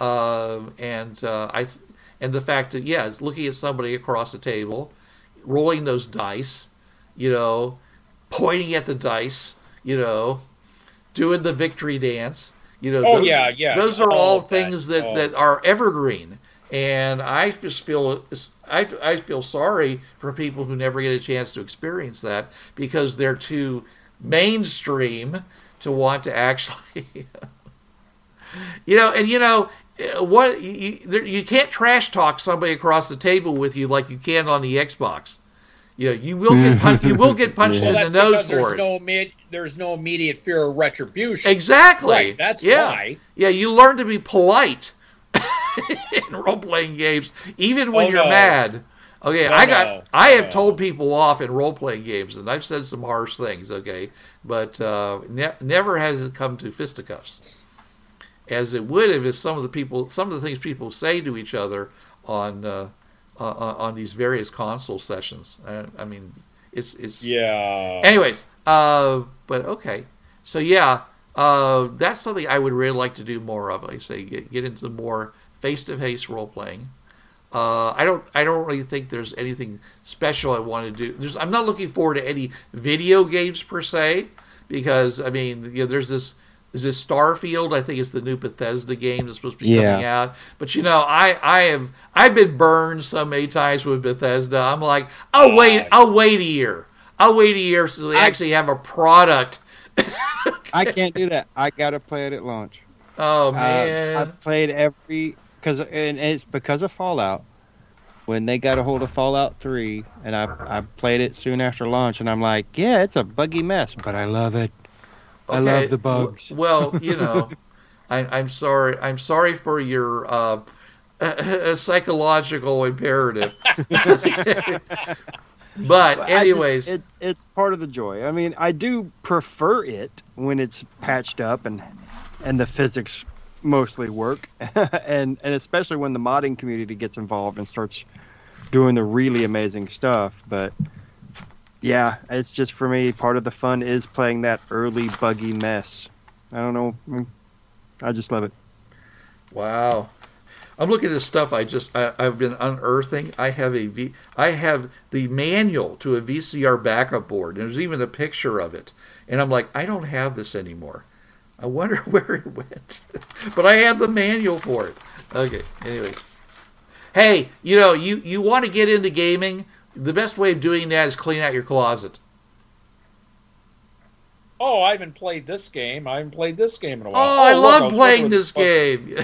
uh, and uh, I th- and the fact that yeah, it's looking at somebody across the table, rolling those dice, you know, pointing at the dice, you know, doing the victory dance. You know, oh, those, yeah, yeah. Those are all, all things that, that, all. that are evergreen, and I just feel I, I feel sorry for people who never get a chance to experience that because they're too mainstream to want to actually, you know, and you know what you you can't trash talk somebody across the table with you like you can on the Xbox. You know, you will get pun- you will get punched well, in the nose for there's it. No mid- there's no immediate fear of retribution. Exactly. Right, that's yeah. why. Yeah, you learn to be polite in role-playing games, even when oh, you're no. mad. Okay, no, I got no. I have no. told people off in role-playing games, and I've said some harsh things. Okay, but uh, ne- never has it come to fisticuffs, as it would have if some of the people, some of the things people say to each other on. Uh, Uh, on these various console sessions. I, I mean, it's... it's yeah. Anyways, uh, but okay. So yeah, uh, that's something I would really like to do more of. Like I say, get, get into more face-to-face role-playing. Uh, I don't I don't really think there's anything special I want to do. There's, I'm not looking forward to any video games per se, because, I mean, you know, there's this... Is this Starfield? I think it's the new Bethesda game that's supposed to be yeah. coming out. But you know, I, I have I've been burned so many times with Bethesda. I'm like, I'll uh, wait, I'll wait a year. I'll wait a year so they I, actually have a product. I can't do that. I gotta play it at launch. Oh man! Uh, I played every because and it's because of Fallout. When they got a hold of Fallout three, and I I played it soon after launch, and I'm like, yeah, it's a buggy mess, but I love it. Okay. I love the bugs. Well, you know, I, I'm sorry. I'm sorry for your uh, uh, psychological imperative. But anyways, just, it's it's part of the joy. I mean, I do prefer it when it's patched up and and the physics mostly work, and and especially when the modding community gets involved and starts doing the really amazing stuff. But. Yeah, it's just for me, part of the fun is playing that early buggy mess. I don't know. I just love it. Wow. I'm looking at this stuff I just, I, I've been unearthing. I have a V, I have the manual to a V C R backup board. And there's even a picture of it. And I'm like, I don't have this anymore. I wonder where it went. But I have the manual for it. Okay, anyways. Hey, you know, you, you want to get into gaming? The best way of doing that is clean out your closet. Oh, I haven't played this game. I haven't played this game in a while. Oh, oh I look, love I playing this game.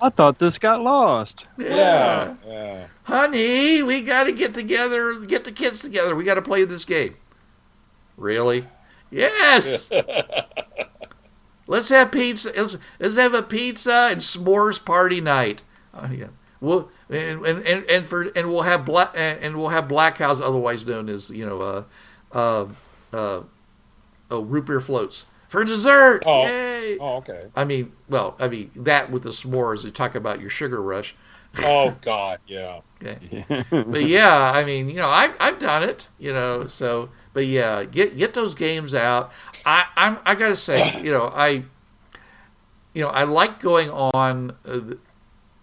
I thought this got lost. Yeah. yeah. yeah. Honey, we got to get together, get the kids together. We got to play this game. Really? Yes. Let's have pizza. Let's, let's have a pizza and s'mores party night. Oh, yeah. We'll and and and for and we'll have black and we'll have black cows, otherwise known as you know, uh, uh, uh, oh, root beer floats for dessert. Oh, yay. oh, okay. I mean, well, I mean that with the s'mores. You talk about your sugar rush. Oh God, yeah. Okay. yeah. But yeah, I mean, you know, I've I've done it, you know. So, but yeah, get get those games out. I I'm I gotta say, you know, I, you know, I like going on. Uh, the,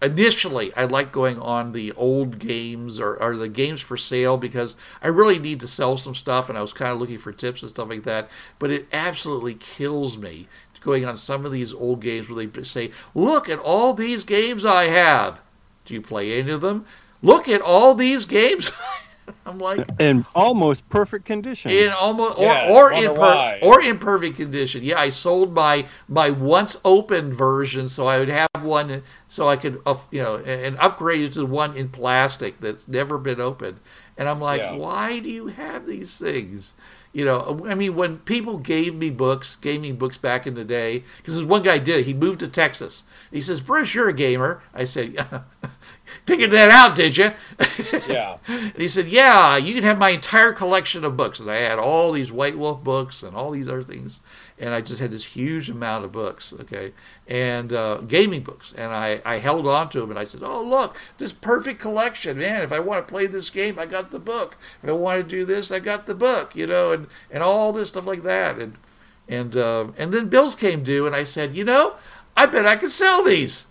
Initially, I like going on the old games or, or the games for sale because I really need to sell some stuff, and I was kind of looking for tips and stuff like that. But it absolutely kills me going on some of these old games where they say, look at all these games I have. Do you play any of them? Look at all these games. I'm like, in almost perfect condition. In almost, or yeah, or in per, or in perfect condition. Yeah, I sold my my once opened version, so I would have one, so I could uh, you know, and upgraded to one in plastic that's never been opened. And I'm like, yeah. Why do you have these things? You know, I mean, when people gave me books, gaming books back in the day, because this one guy did it. He moved to Texas. He says, "Bruce, you're a gamer." I said, "Figured that out, did you?" Yeah. And he said, "Yeah, you can have my entire collection of books." And I had all these White Wolf books and all these other things. And I just had this huge amount of books, okay, and uh, gaming books. And I, I held on to them, and I said, "Oh, look, this perfect collection, man. If I want to play this game, I got the book. If I want to do this, I got the book, you know, and, and all this stuff like that." And and um, and then bills came due, and I said, "You know, I bet I could sell these."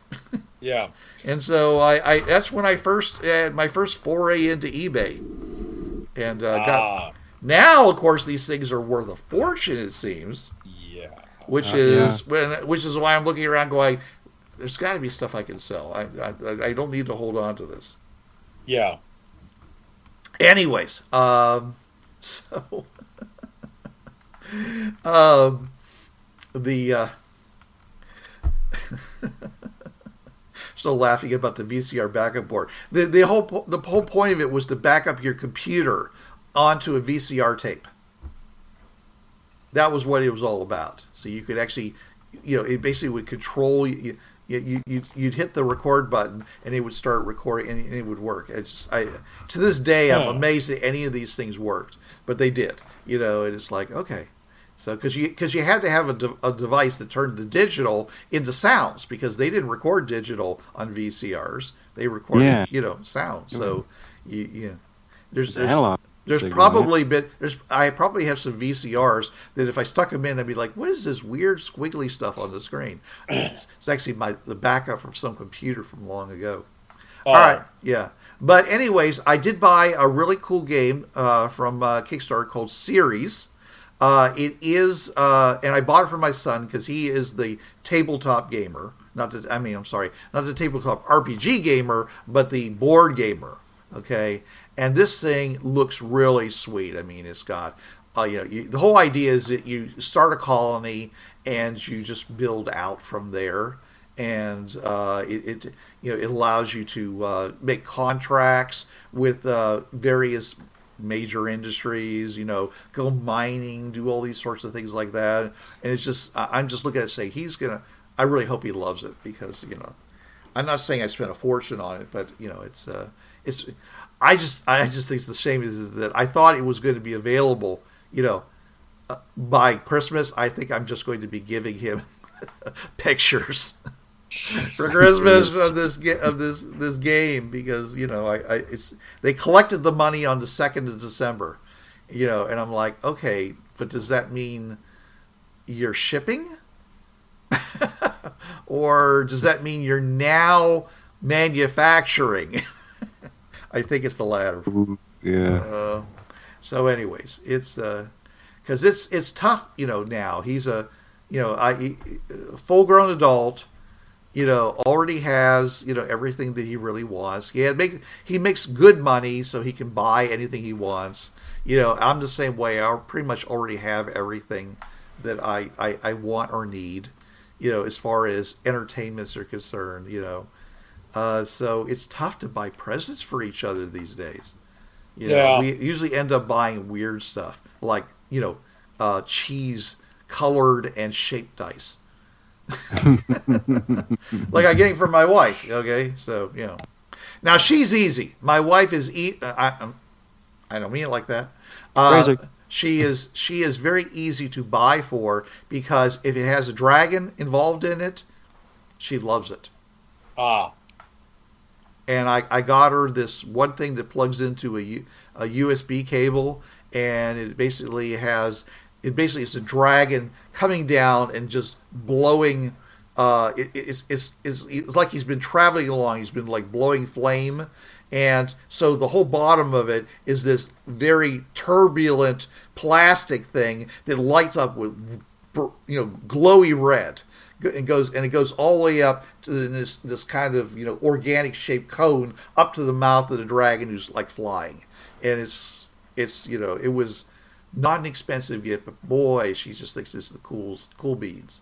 Yeah. And so I, I that's when I first had my first foray into eBay. And uh, ah. got now, of course, these things are worth a fortune, it seems. Which uh, is yeah. when, which is why I'm looking around, going, "There's got to be stuff I can sell. I, I I don't need to hold on to this." Yeah. Anyways, um, so um, the uh, still laughing about the V C R backup board. the the whole The whole point of it was to back up your computer onto a V C R tape. That was what it was all about. So you could actually, you know, it basically would control, you, you, you, you'd hit the record button and it would start recording and it would work. It's just, I, to this day, I'm amazed that any of these things worked, but they did, you know, and it's like, okay. So, cause you, cause you had to have a, de- a device that turned the digital into sounds, because they didn't record digital on V C Rs. They recorded, yeah. you know, sound. So you, yeah, there's, there's Hello. There's probably been, there's, I probably have some V C Rs that if I stuck them in, I'd be like, "What is this weird squiggly stuff on the screen?" It's, it's actually my the backup from some computer from long ago. Oh. All right, yeah. But anyways, I did buy a really cool game uh, from uh, Kickstarter called Series. Uh, it is, uh, and I bought it for my son because he is the tabletop gamer. Not the, I mean, I'm sorry, not the tabletop R P G gamer, but the board gamer. Okay. And this thing looks really sweet. I mean, it's got, uh, you know, you, the whole idea is that you start a colony and you just build out from there. And uh, it, it, you know, it allows you to uh, make contracts with uh, various major industries. You know, go mining, do all these sorts of things like that. And it's just, I'm just looking at it saying he's gonna. I really hope he loves it because you know, I'm not saying I spent a fortune on it, but you know, it's uh, it's. I just, I just think the shame is, is that I thought it was going to be available, you know, uh, by Christmas. I think I'm just going to be giving him pictures for Christmas of this of this this game because you know, I, I it's they collected the money on the second of December, you know, and I'm like, okay, but does that mean you're shipping, or does that mean you're now manufacturing? I think it's the latter. Yeah. Uh, so, anyways, it's because uh, it's it's tough, you know. Now he's a, you know, I full-grown adult, you know, already has you know everything that he really wants. He had make he makes good money, so he can buy anything he wants. You know, I'm the same way. I pretty much already have everything that I, I, I want or need. You know, as far as entertainments are concerned, you know. Uh, so it's tough to buy presents for each other these days. You know, yeah. We usually end up buying weird stuff like, you know, uh, cheese colored and shaped dice. Like I'm getting from my wife. Okay. So, you know, now she's easy. My wife is, e- I, I don't mean it like that. Uh, she is, she is very easy to buy for because if it has a dragon involved in it, she loves it. Ah, And I, I got her this one thing that plugs into a, U, a U S B cable, and it basically has it basically is a dragon coming down and just blowing. Uh, it, it's, it's it's it's like he's been traveling along. He's been like blowing flame, and so the whole bottom of it is this very turbulent plastic thing that lights up with you know glowy red. And goes and it goes all the way up to this this kind of you know organic shaped cone up to the mouth of the dragon who's like flying, And it's it's you know, it was not an expensive gift, but boy, she just thinks this is the cool cool beans.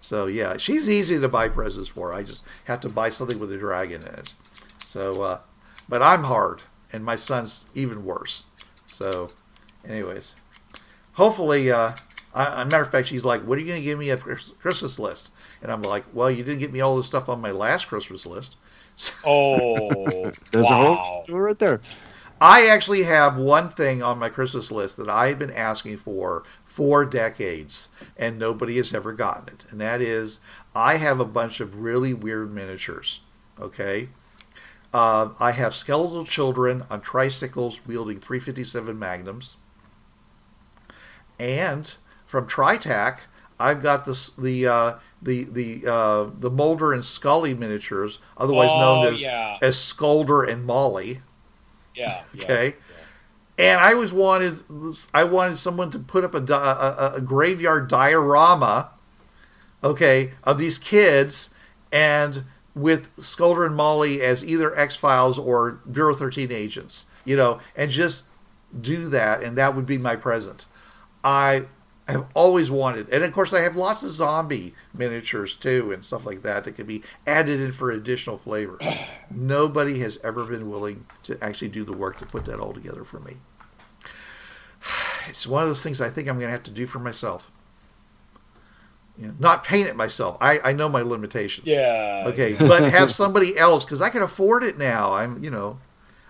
So yeah, she's easy to buy presents for. I just have to buy something with a dragon in it. So, uh, but I'm hard, and my son's even worse. So, anyways, hopefully, uh, I, a matter of fact, she's like, "What are you going to give me a Christmas list?" And I'm like, "Well, you didn't get me all the stuff on my last Christmas list." Oh, there's wow. a whole story right there. I actually have one thing on my Christmas list that I've been asking for for decades, and nobody has ever gotten it. And that is, I have a bunch of really weird miniatures, okay? Uh, I have skeletal children on tricycles wielding three fifty-seven Magnums. And from Tritac, I've got this, the uh, the the uh, the Mulder and Scully miniatures, otherwise oh, known as, yeah. as Sculder and Molly. Yeah. Okay. Yeah, yeah. And I always wanted I wanted someone to put up a, a a graveyard diorama, okay, of these kids, and with Sculder and Molly as either X-Files or Bureau thirteen agents, you know, and just do that, and that would be my present. I have always wanted, and of course I have lots of zombie miniatures too and stuff like that that could be added in for additional flavor. Nobody has ever been willing to actually do the work to put that all together for me. It's one of those things I think I'm going to have to do for myself. You know, not paint it myself. I, I know my limitations. Yeah. Okay, but have somebody else, because I can afford it now. I'm you know.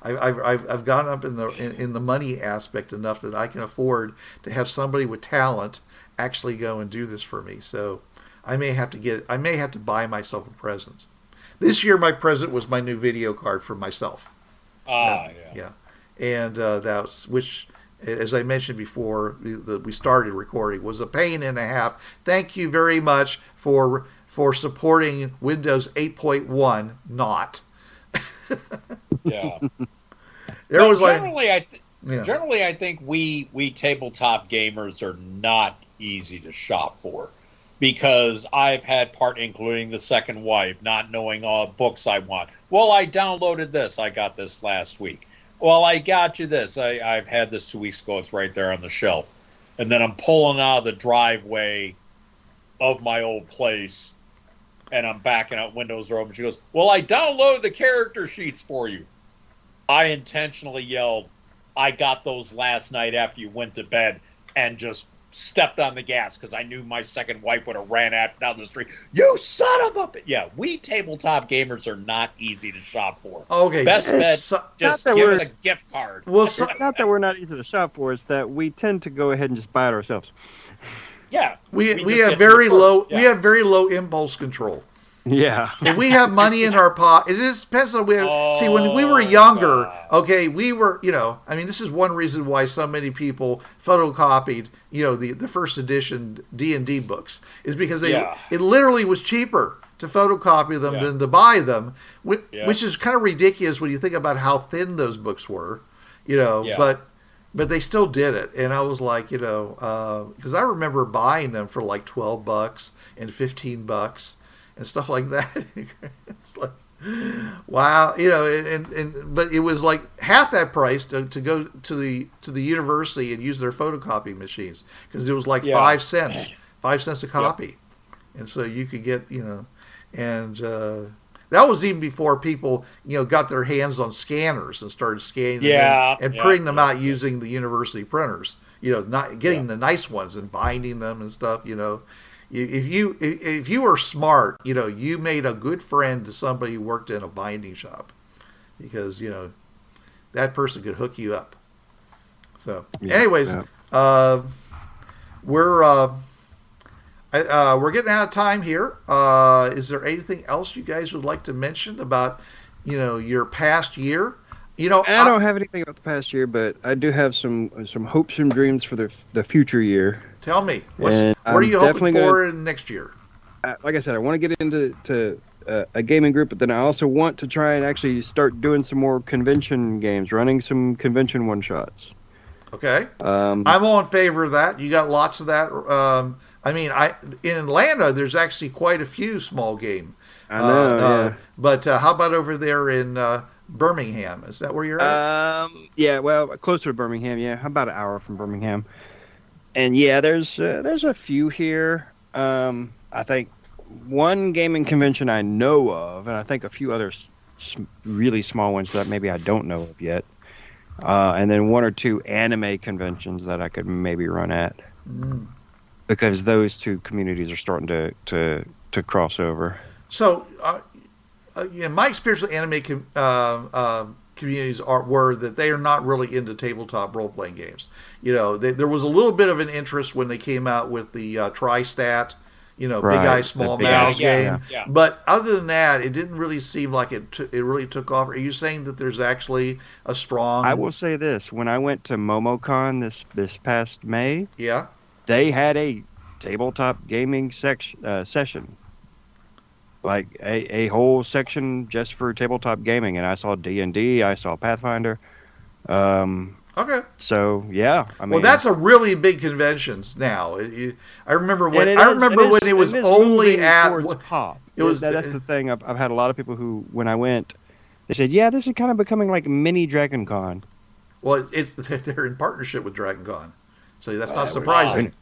I've I've I've gone up in the in, in the money aspect enough that I can afford to have somebody with talent actually go and do this for me. So I may have to get I may have to buy myself a present. This year my present was my new video card for myself. Ah, uh, yeah. Yeah, and uh, that was, which, as I mentioned before, the, the, we started recording, was a pain and a half. Thank you very much for for supporting Windows eight point one. Not. Yeah. There no, was generally, like, I th- yeah. generally, I think we we tabletop gamers are not easy to shop for, because I've had part, including the second wife, not knowing all books I want. Well, I downloaded this. I got this last week. Well, I got you this. I, I've had this two weeks ago. It's right there on the shelf. And then I'm pulling out of the driveway of my old place, and I'm backing out. Windows are open. She goes, "Well, I downloaded the character sheets for you." I intentionally yelled, "I got those last night after you went to bed," and just stepped on the gas, because I knew my second wife would have ran out down the street. You son of a bitch! Yeah, we tabletop gamers are not easy to shop for. Okay, best bet, so, just give us a gift card. Well, so, it's not that we're not easy to shop for; it's that we tend to go ahead and just buy it ourselves. Yeah, we we, we have very low yeah. we have very low impulse control. Yeah, if we have money in our pocket, it is depends on we have, oh, see when we were younger. God. Okay, we were you know I mean this is one reason why so many people photocopied you know the, the first edition D and D books, is because they yeah. it literally was cheaper to photocopy them yeah. than to buy them, which, yeah. which is kind of ridiculous when you think about how thin those books were, you know yeah. but. But they still did it, and I was like, you know, because uh, I remember buying them for like twelve bucks and fifteen bucks and stuff like that. It's like, wow, you know, and, and but it was like half that price to, to go to the to the university and use their photocopy machines, because it was like yeah. five cents, five cents a copy, yep. and so you could get, you know, and. Uh, That was even before people, you know, got their hands on scanners and started scanning yeah, them and yeah, printing them yeah, out yeah. using the university printers. You know, not getting yeah. the nice ones and binding them and stuff. You know, if you if you were smart, you know, you made a good friend to somebody who worked in a binding shop, because you know that person could hook you up. So, yeah, anyways, yeah. Uh, we're. Uh, Uh, we're getting out of time here. Uh, is there anything else you guys would like to mention about, you know, your past year? You know, I don't I, have anything about the past year, but I do have some some hopes and dreams for the the future year. Tell me, what's, what I'm are you hoping for gonna, next year? I, like I said, I want to get into to, uh, a gaming group, but then I also want to try and actually start doing some more convention games, running some convention one shots. Okay, um, I'm all in favor of that. You got lots of that. Um, I mean, I in Atlanta, there's actually quite a few small game. I know, uh, yeah. uh, but uh, how about over there in uh, Birmingham. Is that where you're at? Um, yeah, well, closer to Birmingham, yeah. About an hour from Birmingham. And, yeah, there's uh, there's a few here. Um, I think one gaming convention I know of, and I think a few other sm- really small ones that maybe I don't know of yet. Uh, and then one or two anime conventions that I could maybe run at. Mm. Because those two communities are starting to, to, to cross over. So, uh, uh, yeah, my experience with anime com- uh, uh, communities are were that they are not really into tabletop role-playing games. You know, they, there was a little bit of an interest when they came out with the uh, Tri-Stat, you know, right. Big Eye, Small big Mouth eye, yeah, game. Yeah, yeah. But other than that, it didn't really seem like it t- it really took off. Are you saying that there's actually a strong... I will say this. When I went to MomoCon this, this past May... Yeah. They had a tabletop gaming section, uh, session, like a, a whole section just for tabletop gaming. And I saw D and D, I saw Pathfinder. Um, okay. So yeah, I mean, well, that's a really big convention now. It, it, I remember when I is, remember it when is, it was it only at what, pop. It was that, that's it, the thing. I've, I've had a lot of people who, when I went, they said, "Yeah, this is kind of becoming like mini DragonCon." Well, it's they're in partnership with DragonCon. So that's not uh, surprising.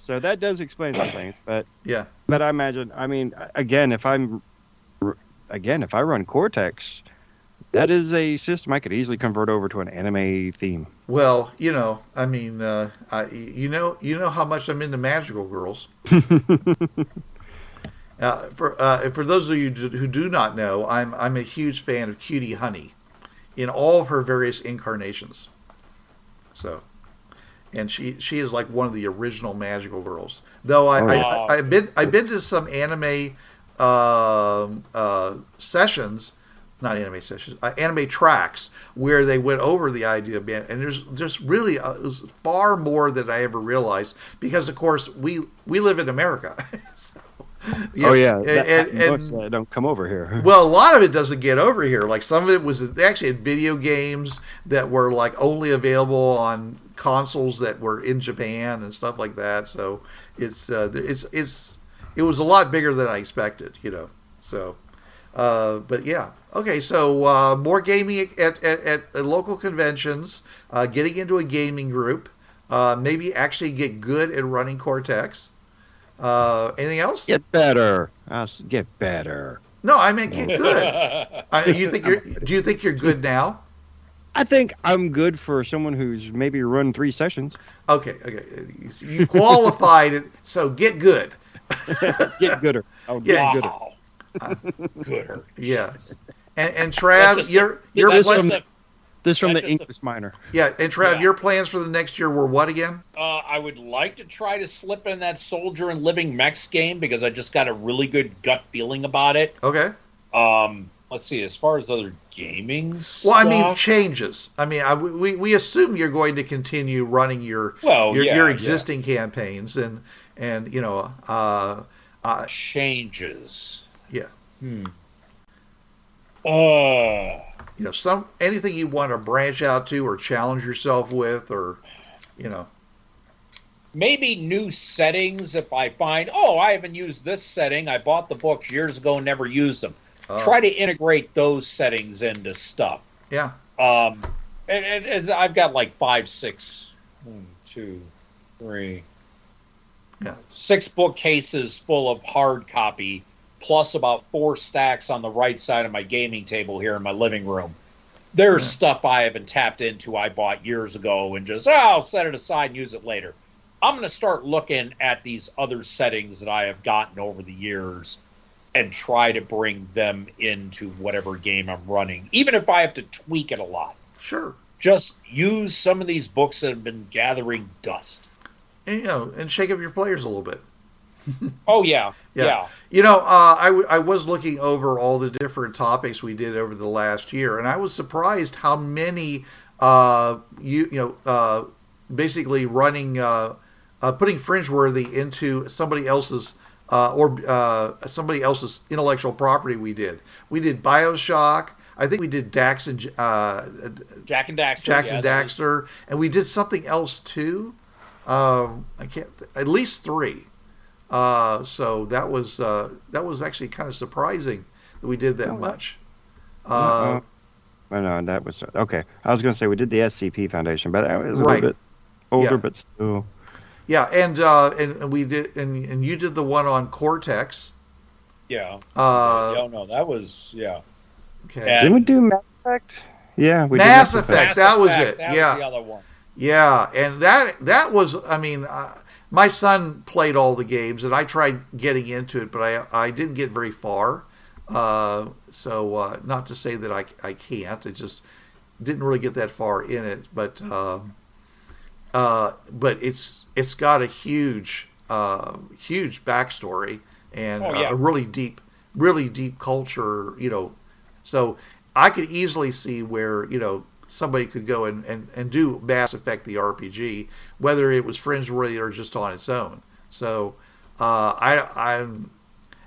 So that does explain some things, but yeah. But I imagine, I mean, again, if I'm, again, if I run Cortex, that is a system I could easily convert over to an anime theme. Well, you know, I mean, uh, I, you know, you know how much I'm into magical girls. uh, for uh, for those of you who do not know, I'm I'm a huge fan of Cutie Honey, in all of her various incarnations. So, and she she is like one of the original magical girls. Though I, oh, wow. I, I I've been I've been to some anime uh, uh, sessions, not anime sessions, uh, anime tracks where they went over the idea of, and there's just really a, it was far more than I ever realized because of course we we live in America. So, yeah, oh yeah, and, that, and, and, most, uh, don't come over here. Well, a lot of it doesn't get over here. Like some of it was they actually had video games that were like only available on consoles that were in Japan and stuff like that. So it's uh, it's it's it was a lot bigger than I expected, you know. So, uh, but yeah, okay. So uh, more gaming at, at, at local conventions, uh, getting into a gaming group, uh, maybe actually get good at running Cortex. Uh, anything else? Get better. I'll get better. No, I mean get good. I, you think you're? Do you think you're good now? I think I'm good for someone who's maybe run three sessions. Okay, okay. You qualified it, so get good. Get gooder. I'll get yeah. gooder. Uh, gooder. Yeah. And, and Trav, just, you're you're this from, a, this from the English a, minor. Yeah, and Trav, yeah. your plans for the next year were what again? Uh, I would like to try to slip in that Soldier and Living Mechs game because I just got a really good gut feeling about it. Okay. Um. Let's see, as far as other gaming stuff? Well, I mean, changes. I mean, I, we we assume you're going to continue running your well, your, yeah, your existing yeah. campaigns and, and you know... Uh, uh, changes. Yeah. Hmm. Uh, you know, some anything you want to branch out to or challenge yourself with or, you know... Maybe new settings if I find, oh, I haven't used this setting. I bought the books years ago and never used them. Oh. Try to integrate those settings into stuff. Yeah. Um, and, and, and I've got like five, six, one, two, three, yeah. six bookcases full of hard copy, plus about four stacks on the right side of my gaming table here in my living room. There's yeah. stuff I haven't tapped into I bought years ago and just, oh, I'll set it aside and use it later. I'm going to start looking at these other settings that I have gotten over the years and try to bring them into whatever game I'm running, even if I have to tweak it a lot. Sure. Just use some of these books that have been gathering dust. And, you know, and shake up your players a little bit. Oh, yeah. yeah. Yeah. You know, uh, I, w- I was looking over all the different topics we did over the last year, and I was surprised how many, uh, you, you know, uh, basically running, uh, uh, putting Fringeworthy into somebody else's Uh, or uh, somebody else's intellectual property we did. We did BioShock. I think we did Dax and... Uh, Jack and Daxter. Jax yeah, and Daxter. Was... And we did something else, too. Um, I can't... Th- at least three. Uh, so that was uh, that was actually kind of surprising that we did that oh, much. Uh, oh, no, that was... Okay, I was going to say we did the S C P Foundation, but it was a right. little bit older, yeah. but still... Yeah, and uh, and, and we did, and, and you did the one on Cortex. Yeah. Uh, yeah, no, that was yeah. Okay. And didn't we do Mass Effect? Yeah, we Mass did Mass Effect. Effect. Mass that was Effect, it. That yeah. was the other one. Yeah, and that that was. I mean, uh, my son played all the games, and I tried getting into it, but I I didn't get very far. Uh, so uh, not to say that I I can't. I just didn't really get that far in it, but. Uh, Uh, but it's it's got a huge, uh, huge backstory and oh, yeah. uh, a really deep, really deep culture, you know. So I could easily see where, you know, somebody could go and, and, and do Mass Effect the R P G, whether it was Fringeworthy or just on its own. So uh, I, I'm,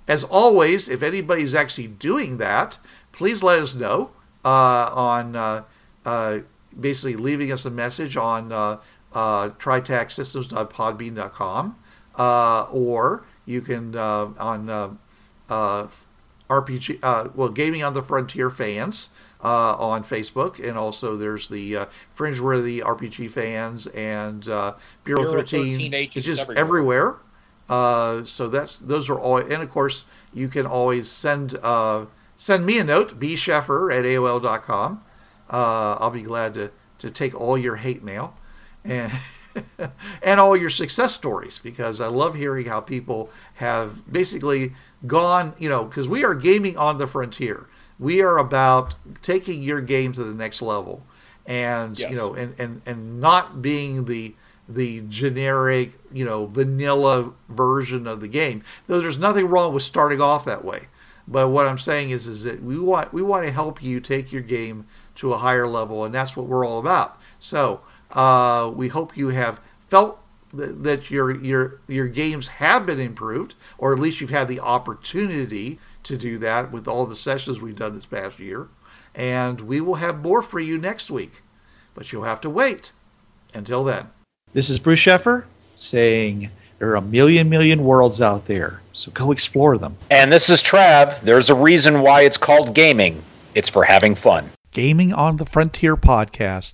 as always, if anybody's actually doing that, please let us know uh, on uh, uh, basically leaving us a message on... Uh, Uh, tritac systems dot podbean dot com uh, or you can uh, on uh, uh, R P G uh, well Gaming on the Frontier fans uh, on Facebook, and also there's the uh, Fringeworthy R P G fans and uh, Bureau, Bureau thirteen, it's just everywhere, everywhere. Uh, so that's those are all, and of course you can always send uh, send me a note, b scheffer at a o l dot com. uh, I'll be glad to, to take all your hate mail and and all your success stories, because I love hearing how people have basically gone, you know, because we are gaming on the frontier. We are about taking your game to the next level, and yes. you know, and, and, and not being the the generic, you know, vanilla version of the game. Though there's nothing wrong with starting off that way. But what I'm saying is is that we want we want to help you take your game to a higher level, and that's what we're all about. So Uh, we hope you have felt th- that your your your games have been improved, or at least you've had the opportunity to do that with all the sessions we've done this past year. And we will have more for you next week, but you'll have to wait until then. This is Bruce Sheffer saying there are a million, million worlds out there, so go explore them. And this is Trav. There's a reason why it's called gaming. It's for having fun. Gaming on the Frontier podcast